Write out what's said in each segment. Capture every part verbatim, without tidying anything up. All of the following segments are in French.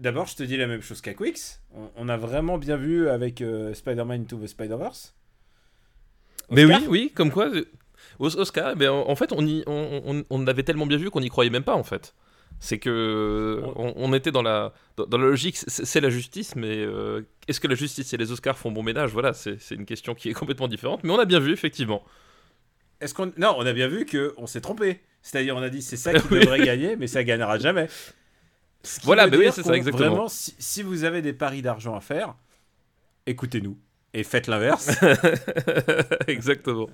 D'abord, je te dis la même chose qu'à Quix. On, on a vraiment bien vu avec euh, Spider-Man Into the Spider-Verse. Mais oui, oui, comme quoi. Oscar, mais en fait, on, y, on, on, on avait tellement bien vu qu'on n'y croyait même pas, en fait. C'est que on, on était dans la, dans, dans la logique, c'est, c'est la justice, mais euh, est-ce que la justice et les Oscars font bon ménage? Voilà, c'est, c'est une question qui est complètement différente, mais on a bien vu, effectivement. Est-ce qu'on... Non, on a bien vu qu'on s'est trompé. C'est-à-dire, on a dit, c'est ça qui devrait gagner, mais ça gagnera jamais. Ce qui voilà, mais oui, c'est ça, exactement. Vraiment, si, si vous avez des paris d'argent à faire, écoutez-nous et faites l'inverse. Exactement.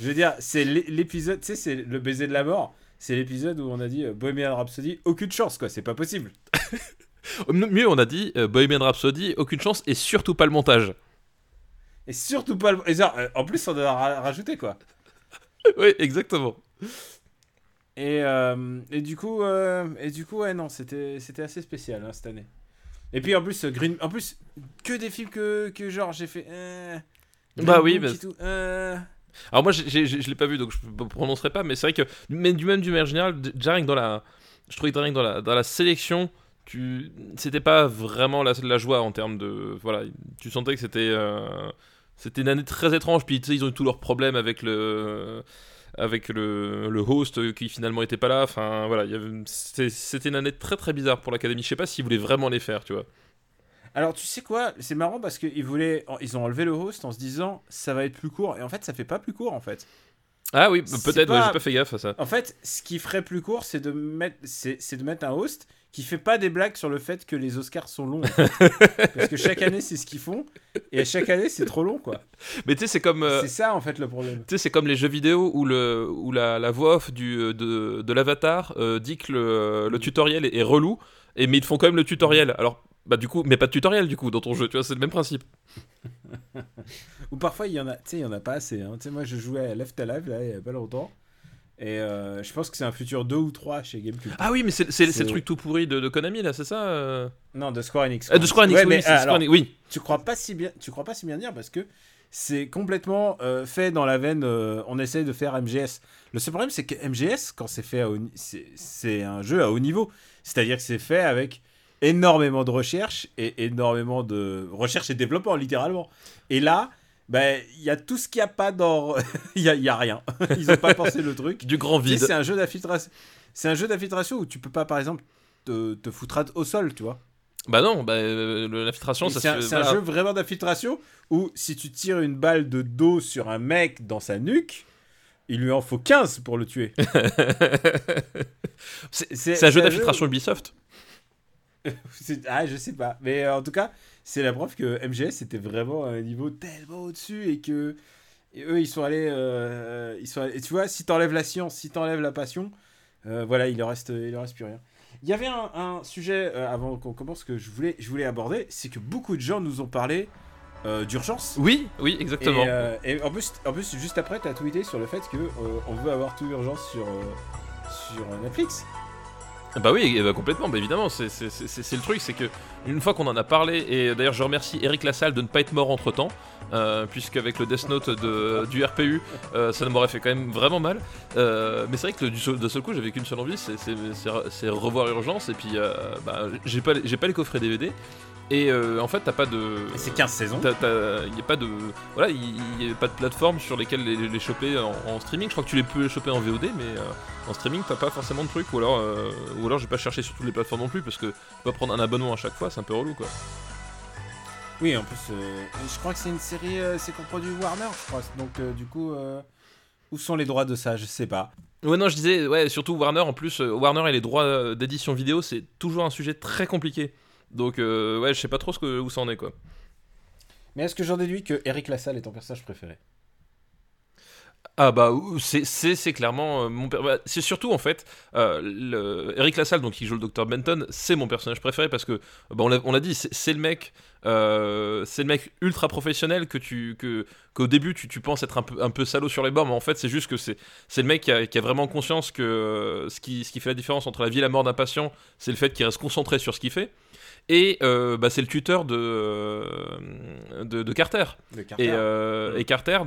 Je veux dire, c'est l'épisode, tu sais, c'est le baiser de la mort. C'est l'épisode où on a dit euh, Bohemian Rhapsody, aucune chance, quoi, c'est pas possible. Mieux, on a dit euh, Bohemian Rhapsody, aucune chance, et surtout pas le montage. Et surtout pas le montage. En plus, on en a rajouté, quoi. Oui, exactement. Et, euh, et du coup, euh, et du coup, ouais, non, c'était, c'était assez spécial hein, cette année. Et puis en plus, Green, en plus, que des films que, que genre j'ai fait. Euh, bah oui, mais. Tout, euh... Alors moi, j'ai, j'ai, j'ai, je l'ai pas vu, donc je prononcerai pas. Mais c'est vrai que, mais du même du manière générale, déjà dans la, je trouvais que dans la, dans la sélection, tu, c'était pas vraiment la, la joie en termes de, voilà, tu sentais que c'était, euh, c'était une année très étrange. Puis tu sais, ils ont eu tous leurs problèmes avec le. avec le, le host qui finalement était pas là, enfin voilà, y avait, c'était, c'était une année très très bizarre pour l'Académie, je sais pas s'ils voulaient vraiment les faire, tu vois. Alors tu sais quoi, c'est marrant parce qu'ils voulaient, ils ont enlevé le host en se disant ça va être plus court, et en fait ça fait pas plus court en fait. Ah oui, c'est peut-être, pas... Ouais, j'ai pas fait gaffe à ça. En fait, ce qui ferait plus court, c'est de mettre, c'est, c'est de mettre un host qui fait pas des blagues sur le fait que les Oscars sont longs. En fait. Parce que chaque année, c'est ce qu'ils font, et à chaque année, c'est trop long, quoi. Mais tu sais, c'est comme... Euh... C'est ça, en fait, le problème. Tu sais, c'est comme les jeux vidéo où, le, où la, la voix off du, de, de l'avatar euh, dit que le, le tutoriel est, est relou, et, mais ils font quand même le tutoriel. Alors, bah du coup, mais pas de tutoriel, du coup, dans ton jeu, tu vois, c'est le même principe. Ou parfois il y en a, tu sais, il y en a pas assez. Hein. Tu sais, moi je jouais à Left Alive là il y a pas longtemps, et euh, je pense que c'est un futur deux ou trois chez GameCube. Ah oui, mais c'est, c'est, c'est... c'est le truc tout pourri de, de Konami là, c'est ça euh... Non, de Square Enix. Euh, de Square Enix, ouais, oui, mais, c'est alors, Square Enix, oui. Tu crois pas si bien, tu crois pas si bien dire parce que c'est complètement euh, fait dans la veine. Euh, on essaye de faire M G S. Le seul problème c'est que M G S quand c'est fait, à haut, c'est, c'est un jeu à haut niveau. C'est-à-dire que c'est fait avec énormément de recherche et énormément de recherche et développement littéralement. Et là, ben bah, il y a tout ce qu'il y a pas dans, il y, y a rien. Ils ont pas pensé le truc. Du grand vide. Tu sais, c'est un jeu d'infiltration. C'est un jeu d'infiltration où tu peux pas, par exemple, te, te foutre au sol, tu vois. Bah non, bah euh, l'infiltration. Ça c'est un, se... c'est voilà. un jeu vraiment d'infiltration où si tu tires une balle de dos sur un mec dans sa nuque. Il lui en faut quinze pour le tuer. c'est, c'est, c'est un jeu d'infiltration où... Ubisoft. Ah, je sais pas, mais euh, en tout cas c'est la preuve que M G S était vraiment à un niveau tellement au-dessus et que et eux ils sont allés, euh, ils sont allés... Et tu vois, si t'enlèves la science, si t'enlèves la passion, euh, voilà, il ne reste, reste plus rien. Il y avait un, un sujet euh, avant qu'on commence que je voulais, je voulais aborder, c'est que beaucoup de gens nous ont parlé euh, d'urgence. Oui, oui, exactement. Et, euh, et en, plus, en plus juste après t'as tweeté sur le fait que euh, on veut avoir tout urgence sur, euh, sur Netflix. Bah oui, bah complètement, bah évidemment, c'est, c'est, c'est, c'est le truc, c'est que une fois qu'on en a parlé, et d'ailleurs je remercie Eric Lassalle de ne pas être mort entre temps, euh, puisqu'avec le Death Note de, du R P U, euh, ça m'aurait fait quand même vraiment mal, euh, mais c'est vrai que du seul, de seul coup j'avais qu'une seule envie, c'est, c'est, c'est, c'est revoir Urgence, et puis euh, bah, j'ai, pas, j'ai pas les coffrets D V D, et euh, en fait t'as pas de... C'est quinze saisons. Il n'y a pas de... Voilà, il n'y a pas de plateforme sur lesquelles les, les choper en, en streaming, je crois que tu les peux les choper en V O D, mais euh, en streaming t'as pas forcément de trucs, ou alors... Euh, ou Ou alors j'ai pas cherché sur toutes les plateformes non plus parce que tu vas prendre un abonnement à chaque fois, c'est un peu relou quoi. Oui, en plus euh, je crois que c'est une série, euh, c'est qu'on produit Warner je crois, donc euh, du coup euh, où sont les droits de ça, je sais pas. Ouais non je disais, ouais surtout Warner en plus, euh, Warner et les droits d'édition vidéo c'est toujours un sujet très compliqué, donc euh, ouais je sais pas trop ce que, où ça en est quoi. Mais est-ce que j'en déduis que Eric Lassalle est ton personnage préféré? Ah bah c'est c'est c'est clairement mon per... c'est surtout en fait euh, le... Eric Lassalle donc qui joue le docteur Benton, c'est mon personnage préféré parce que bah, on l'a on l'a dit c'est, c'est le mec euh, c'est le mec ultra professionnel que tu que qu'au début tu tu penses être un peu un peu salaud sur les bords, mais en fait c'est juste que c'est c'est le mec qui a qui a vraiment conscience que ce qui ce qui fait la différence entre la vie et la mort d'un patient, c'est le fait qu'il reste concentré sur ce qu'il fait. Et euh, bah, c'est le tuteur de, de, de Carter. De Carter. Et, euh, et Carter,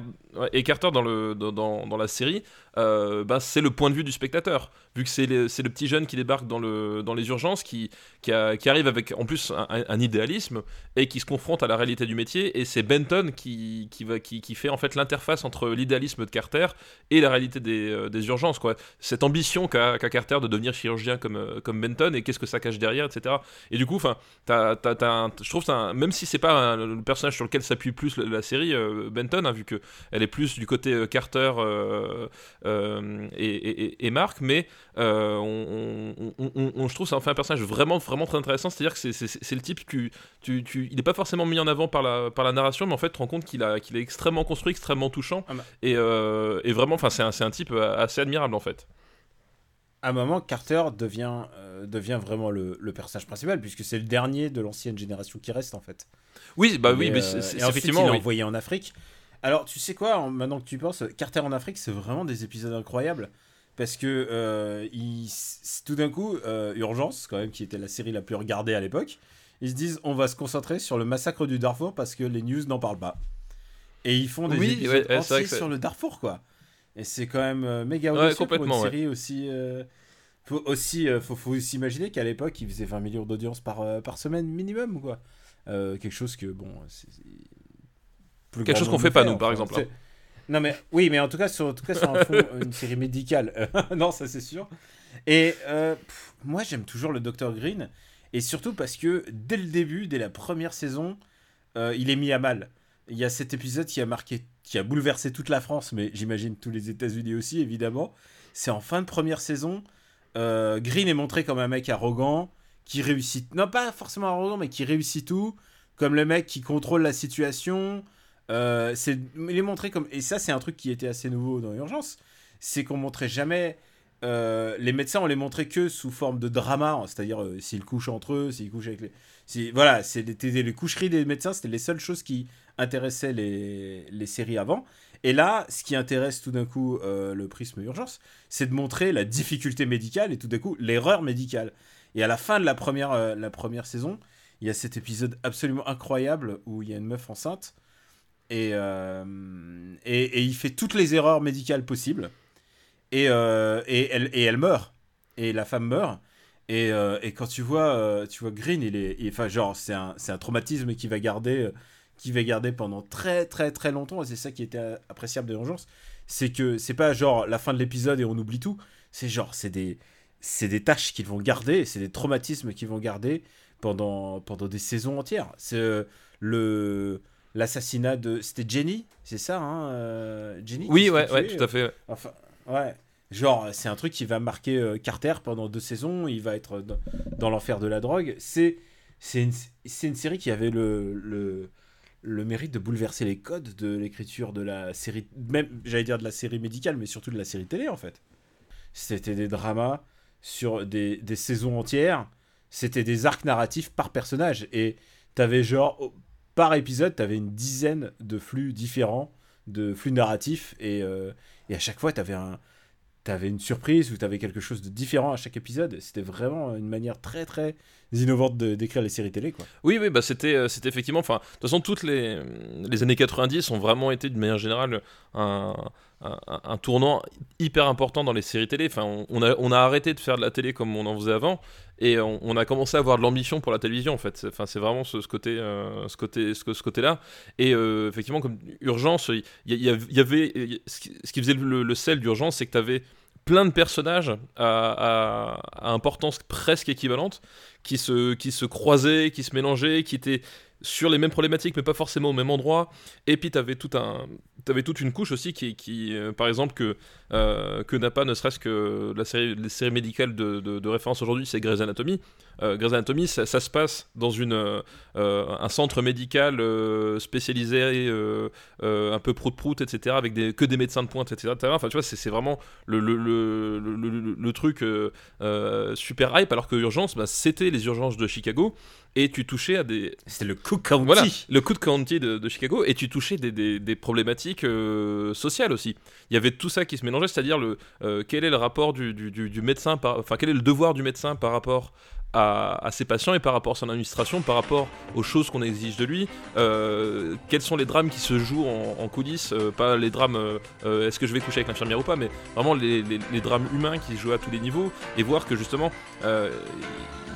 et Carter dans, le, dans, dans la série, euh, bah, c'est le point de vue du spectateur, vu que c'est le, c'est le petit jeune qui débarque dans, le, dans les urgences, qui, qui, a, qui arrive avec en plus un, un idéalisme et qui se confronte à la réalité du métier, et c'est Benton qui, qui, va, qui, qui fait en fait l'interface entre l'idéalisme de Carter et la réalité des, euh, des urgences, quoi. Cette ambition qu'a, qu'a Carter de devenir chirurgien comme, comme Benton, et qu'est-ce que ça cache derrière, et cetera. Et du coup, t'as, t'as, t'as un, je trouve, un, même si c'est pas un, le personnage sur lequel s'appuie plus la, la série, euh, Benton, hein, vu que elle est plus du côté euh, Carter euh, euh, et, et, et Mark, mais euh, on, on, on, on, je trouve ça en fait un personnage vraiment, vraiment très intéressant. C'est-à-dire que c'est, c'est, c'est le type, tu, tu, tu, il est pas forcément mis en avant par la, par la narration, mais en fait, tu te rends compte qu'il a, qu'il est extrêmement construit, extrêmement touchant, ah bah. et, euh, et vraiment, enfin, c'est un, c'est un type assez admirable en fait. À un moment, Carter devient, euh, devient vraiment le, le personnage principal, puisque c'est le dernier de l'ancienne génération qui reste en fait. Oui, bah et, oui, mais c'est, c'est, et ensuite, effectivement, il est oui. envoyé en Afrique. Alors, tu sais quoi, maintenant que tu penses, Carter en Afrique, c'est vraiment des épisodes incroyables, parce que euh, il, tout d'un coup, euh, Urgence, quand même, qui était la série la plus regardée à l'époque, ils se disent, on va se concentrer sur le massacre du Darfour parce que les news n'en parlent pas. Et ils font des oui, épisodes ouais, entiers ouais, sur le Darfour, quoi. Et c'est quand même euh, méga ouais, audacieux pour une ouais. série aussi... Euh, faut aussi euh, faut, faut aussi imaginer qu'à l'époque, ils faisaient vingt millions d'audiences par, euh, par semaine minimum, quoi. Euh, quelque chose que, bon... C'est, c'est plus quelque chose qu'on fait pas, nous, par exemple. Hein. Non, mais... Oui, mais en tout cas, sur, en tout cas, sur un fond, une série médicale. Non, ça, c'est sûr. Et euh, pff, moi, j'aime toujours le docteur Green. Et surtout parce que, dès le début, dès la première saison, euh, il est mis à mal. Il y a cet épisode qui a marqué, qui a bouleversé toute la France, mais j'imagine tous les États-Unis aussi, évidemment. C'est en fin de première saison. Euh, Green est montré comme un mec arrogant, qui réussit... Non, pas forcément arrogant, mais qui réussit tout, comme le mec qui contrôle la situation. Euh, c'est... Il est montré comme... Et ça, c'est un truc qui était assez nouveau dans Urgence. C'est qu'on montrait jamais... Euh, les médecins, on les montrait que sous forme de drama, hein, c'est-à-dire euh, s'ils couchent entre eux, s'ils couchent avec les... Si, voilà, c'est les, les coucheries des médecins, c'était les seules choses qui intéressaient les, les séries avant. Et là, ce qui intéresse tout d'un coup euh, le prisme Urgence, c'est de montrer la difficulté médicale et tout d'un coup l'erreur médicale. Et à la fin de la première, euh, la première saison, il y a cet épisode absolument incroyable où il y a une meuf enceinte et, euh, et, et il fait toutes les erreurs médicales possibles. Et, euh, et, elle, et elle meurt. Et la femme meurt. Et, euh, et quand tu vois, euh, tu vois Green, il est, il, enfin, genre, c'est un, c'est un traumatisme qui va garder, euh, qui va garder pendant très, très, très longtemps. Et c'est ça qui était appréciable de Vengeance, c'est que c'est pas genre la fin de l'épisode et on oublie tout. C'est genre, c'est des, c'est des tâches qu'ils vont garder, c'est des traumatismes qu'ils vont garder pendant, pendant des saisons entières. C'est euh, le. L'assassinat de, c'était Jenny, c'est ça, hein, euh, Jenny. Oui, ouais, ouais, tout à fait. Ouais. Enfin. Ouais, genre c'est un truc qui va marquer euh, Carter pendant deux saisons, il va être d- dans l'enfer de la drogue. C'est, c'est, une, c'est une série qui avait le, le, le mérite de bouleverser les codes de l'écriture de la série, même j'allais dire de la série médicale, mais surtout de la série télé en fait. C'était des dramas sur des, des saisons entières, c'était des arcs narratifs par personnage et t'avais genre, par épisode, t'avais une dizaine de flux différents, de flux narratifs et... Euh, Et à chaque fois, t'avais, un, t'avais une surprise ou t'avais quelque chose de différent à chaque épisode. C'était vraiment une manière très, très innovante de, d'écrire les séries télé, quoi. Oui, oui, bah c'était, c'était effectivement... Enfin, de toute façon, toutes les, les années quatre-vingt-dix ont vraiment été, d'une manière générale, un... Un, un tournant hyper important dans les séries télé. Enfin, on, on, a, on a arrêté de faire de la télé comme on en faisait avant et on, on a commencé à avoir de l'ambition pour la télévision en fait. C'est, enfin, c'est vraiment ce, ce côté, euh, ce côté, ce, ce côté-là. Et euh, effectivement, comme Urgence, il y, y, y avait y, ce, qui, ce qui faisait le, le sel d'Urgence, c'est que t'avais plein de personnages à, à, à importance presque équivalente qui se, qui se croisaient, qui se mélangeaient, qui étaient sur les mêmes problématiques mais pas forcément au même endroit. Et puis t'avais tout un t'avais toute une couche aussi qui, qui euh, par exemple que euh, que n'a pas ne serait-ce que la série les séries médicales de, de, de référence aujourd'hui, c'est Grey's Anatomy. Euh, Grey's Anatomy, ça, ça se passe dans une euh, un centre médical euh, spécialisé euh, euh, un peu prout-prout, etc., avec des que des médecins de pointe, etc., etc. Enfin tu vois, c'est c'est vraiment le le le le, le, le truc euh, euh, super hype, alors que Urgence, bah, c'était les urgences de Chicago et tu touchais à des... C'était le Cook County. Voilà, le Cook County de, de Chicago, et tu touchais des, des, des problématiques euh, sociales aussi. Il y avait tout ça qui se mélangeait, c'est-à-dire le, euh, quel est le rapport du, du, du, du médecin, par, enfin quel est le devoir du médecin par rapport à, à ses patients et par rapport à son administration, par rapport aux choses qu'on exige de lui. Euh, quels sont les drames qui se jouent en, en coulisses, euh, pas les drames euh, est-ce que je vais coucher avec l'infirmière ou pas, mais vraiment les, les, les drames humains qui se jouent à tous les niveaux, et voir que justement il euh,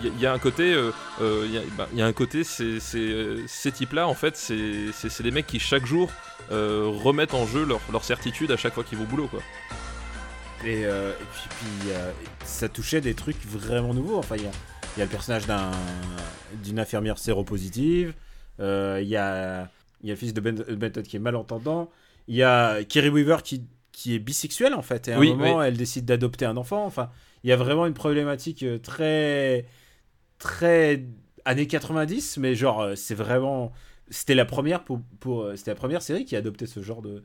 y, y a un côté euh, y a, bah, y a un côté c'est, c'est, ces types là en fait c'est, c'est, c'est des mecs qui chaque jour euh, remettent en jeu leur, leur certitude à chaque fois qu'ils vont au boulot, quoi. Et, euh, et puis, puis euh, ça touchait des trucs vraiment nouveaux. Enfin, il y a, y a le personnage d'un, d'une infirmière séropositive. Il euh, y, a, y a le fils de Benton qui est malentendant. Il y a Kerry Weaver qui, qui est bisexuelle, en fait. Et à oui, un moment, oui. elle décide d'adopter un enfant. Enfin, il y a vraiment une problématique très, très années quatre-vingt-dix. Mais genre, c'est vraiment... C'était la première, pour, pour, c'était la première série qui adoptait ce genre de,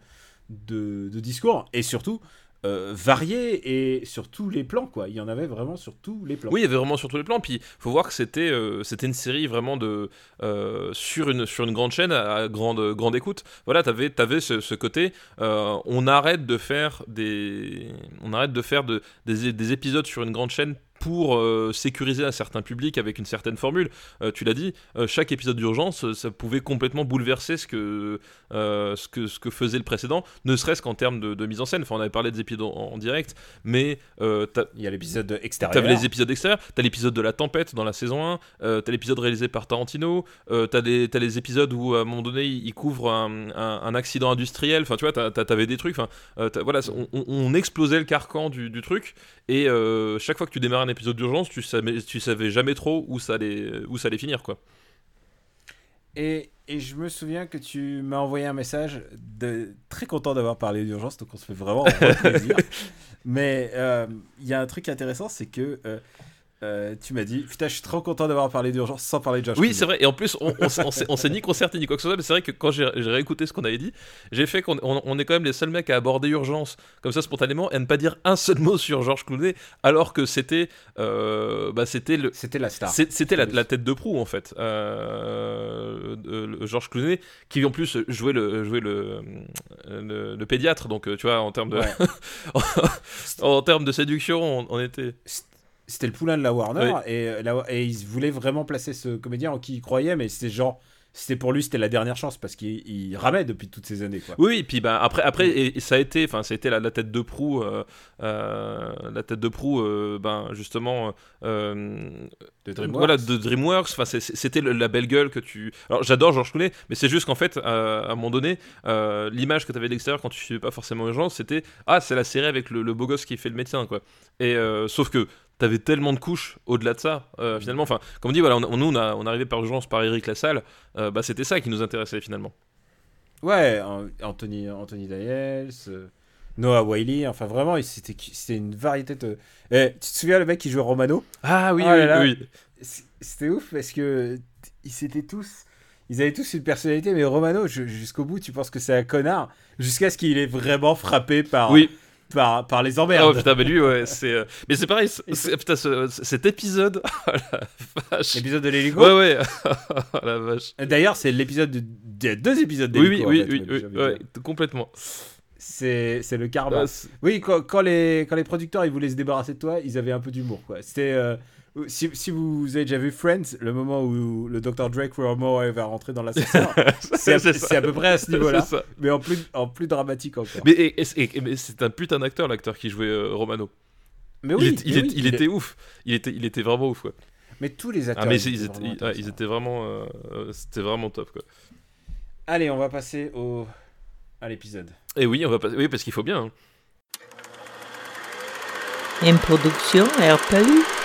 de, de discours. Et surtout... Euh, varié et sur tous les plans, quoi. Il y en avait vraiment sur tous les plans. Oui, il y avait vraiment sur tous les plans. Puis faut voir que c'était euh, c'était une série vraiment de euh, sur une sur une grande chaîne à grande grande écoute. Voilà, t'avais t'avais ce, ce côté. Euh, on arrête de faire des on arrête de faire de, des des épisodes sur une grande chaîne pour euh, sécuriser un certain public avec une certaine formule. Euh, tu l'as dit, euh, chaque épisode d'Urgence, ça pouvait complètement bouleverser ce que, euh, ce que, ce que faisait le précédent, ne serait-ce qu'en termes de, de mise en scène. Enfin, on avait parlé des épisodes en, en direct, mais... Euh, il y a l'épisode extérieur. T'avais les épisodes extérieurs, t'as l'épisode de la tempête dans la saison un, euh, t'as l'épisode réalisé par Tarantino, euh, t'as, les, t'as les épisodes où, à un moment donné, il couvre un, un, un accident industriel. Enfin, tu vois, t'as, t'avais des trucs. Enfin, euh, voilà, on, on, on explosait le carcan du, du truc, et euh, chaque fois que tu démarrais un épisode d'Urgence, tu savais, tu savais jamais trop où ça allait, où ça allait finir, quoi. Et, et je me souviens que tu m'as envoyé un message de très content d'avoir parlé d'Urgence, donc on se fait vraiment plaisir. Mais il euh, y a un truc intéressant, c'est que euh, euh, tu m'as dit putain, je suis trop content d'avoir parlé d'Urgence sans parler de George Clooney. Oui, c'est vrai. Et en plus, on, on, on, s'est, on s'est ni concerté ni quoi que ce soit, mais c'est vrai que quand j'ai, j'ai réécouté ce qu'on avait dit, j'ai fait qu'on on, on est quand même les seuls mecs à aborder Urgence comme ça spontanément et à ne pas dire un seul mot sur George Clooney, alors que c'était, euh, bah c'était le, c'était la star, c'est, c'était la, la tête de proue en fait. Euh, euh, George Clooney qui en plus jouait le, jouait le, le, le pédiatre, donc tu vois en termes de, ouais. en, en termes de séduction, on, on était. C'était le poulain de la Warner, oui. et, la, et ils voulaient vraiment placer ce comédien en qui ils croyaient, mais c'était genre, c'était pour lui, c'était la dernière chance, parce qu'il il ramait depuis toutes ces années, quoi. Oui, et puis bah, après, après et, et ça a été, enfin, ça a été la, la tête de proue, euh, euh, la tête de proue, euh, ben, justement, euh, de Dreamworks. Voilà, de Dreamworks, enfin, c'était le, la belle gueule que tu. Alors, j'adore George Clooney, mais c'est juste qu'en fait, euh, à un moment donné, euh, l'image que tu avais de l'extérieur quand tu suivais pas forcément les gens, c'était ah, c'est la série avec le, le beau gosse qui fait le médecin, quoi. Et euh, sauf que t'avais tellement de couches au-delà de ça, euh, finalement. Enfin, comme on dit, voilà, on, nous, on, a, on arrivait par urgence par Eric Lassalle, euh, bah, c'était ça qui nous intéressait, finalement. Ouais, Anthony, Anthony Daniels, euh, Noah Wiley, enfin, vraiment, c'était, c'était une variété de... Eh, tu te souviens, le mec qui jouait Romano ? Ah oui, ah, oui, là, là. oui. C'était ouf, parce que ils étaient tous... Ils avaient tous une personnalité, mais Romano, jusqu'au bout, tu penses que c'est un connard, jusqu'à ce qu'il ait vraiment frappé par... Oui. Par, par les emmerdes. Ah ouais, putain, mais lui, ouais, c'est. Euh... Mais c'est pareil, c'est, c'est, putain, ce, cet épisode. Oh la vache. L'épisode de l'hélico ? Ouais, ouais. Oh la vache. D'ailleurs, c'est l'épisode de, de deux épisodes d'hélico. Oui, oui, en fait, oui, oui, oui ouais, complètement. C'est, c'est le karma. Ah, c'est... Oui, quand, quand, les, quand les producteurs ils voulaient se débarrasser de toi, ils avaient un peu d'humour, quoi. C'était. Euh... Si, si vous avez déjà vu Friends, le moment où le docteur Drake Ramoray va rentrer dans l'ascenseur, c'est, c'est, c'est à peu près à ce niveau-là, mais en plus, en plus dramatique encore. Mais, et, et, et, mais c'est un putain d'acteur, l'acteur qui jouait euh, Romano. Mais oui, il, mais il, oui, il, il était est... ouf, il était, il était vraiment ouf. Ouais. Mais tous les acteurs. Ah, mais ils, ils, étaient, ils, ouais, ils étaient vraiment, euh, c'était vraiment top, quoi. Allez, on va passer au à l'épisode. Et oui, on va passer, oui, parce qu'il faut bien. Hein. Une production R P U.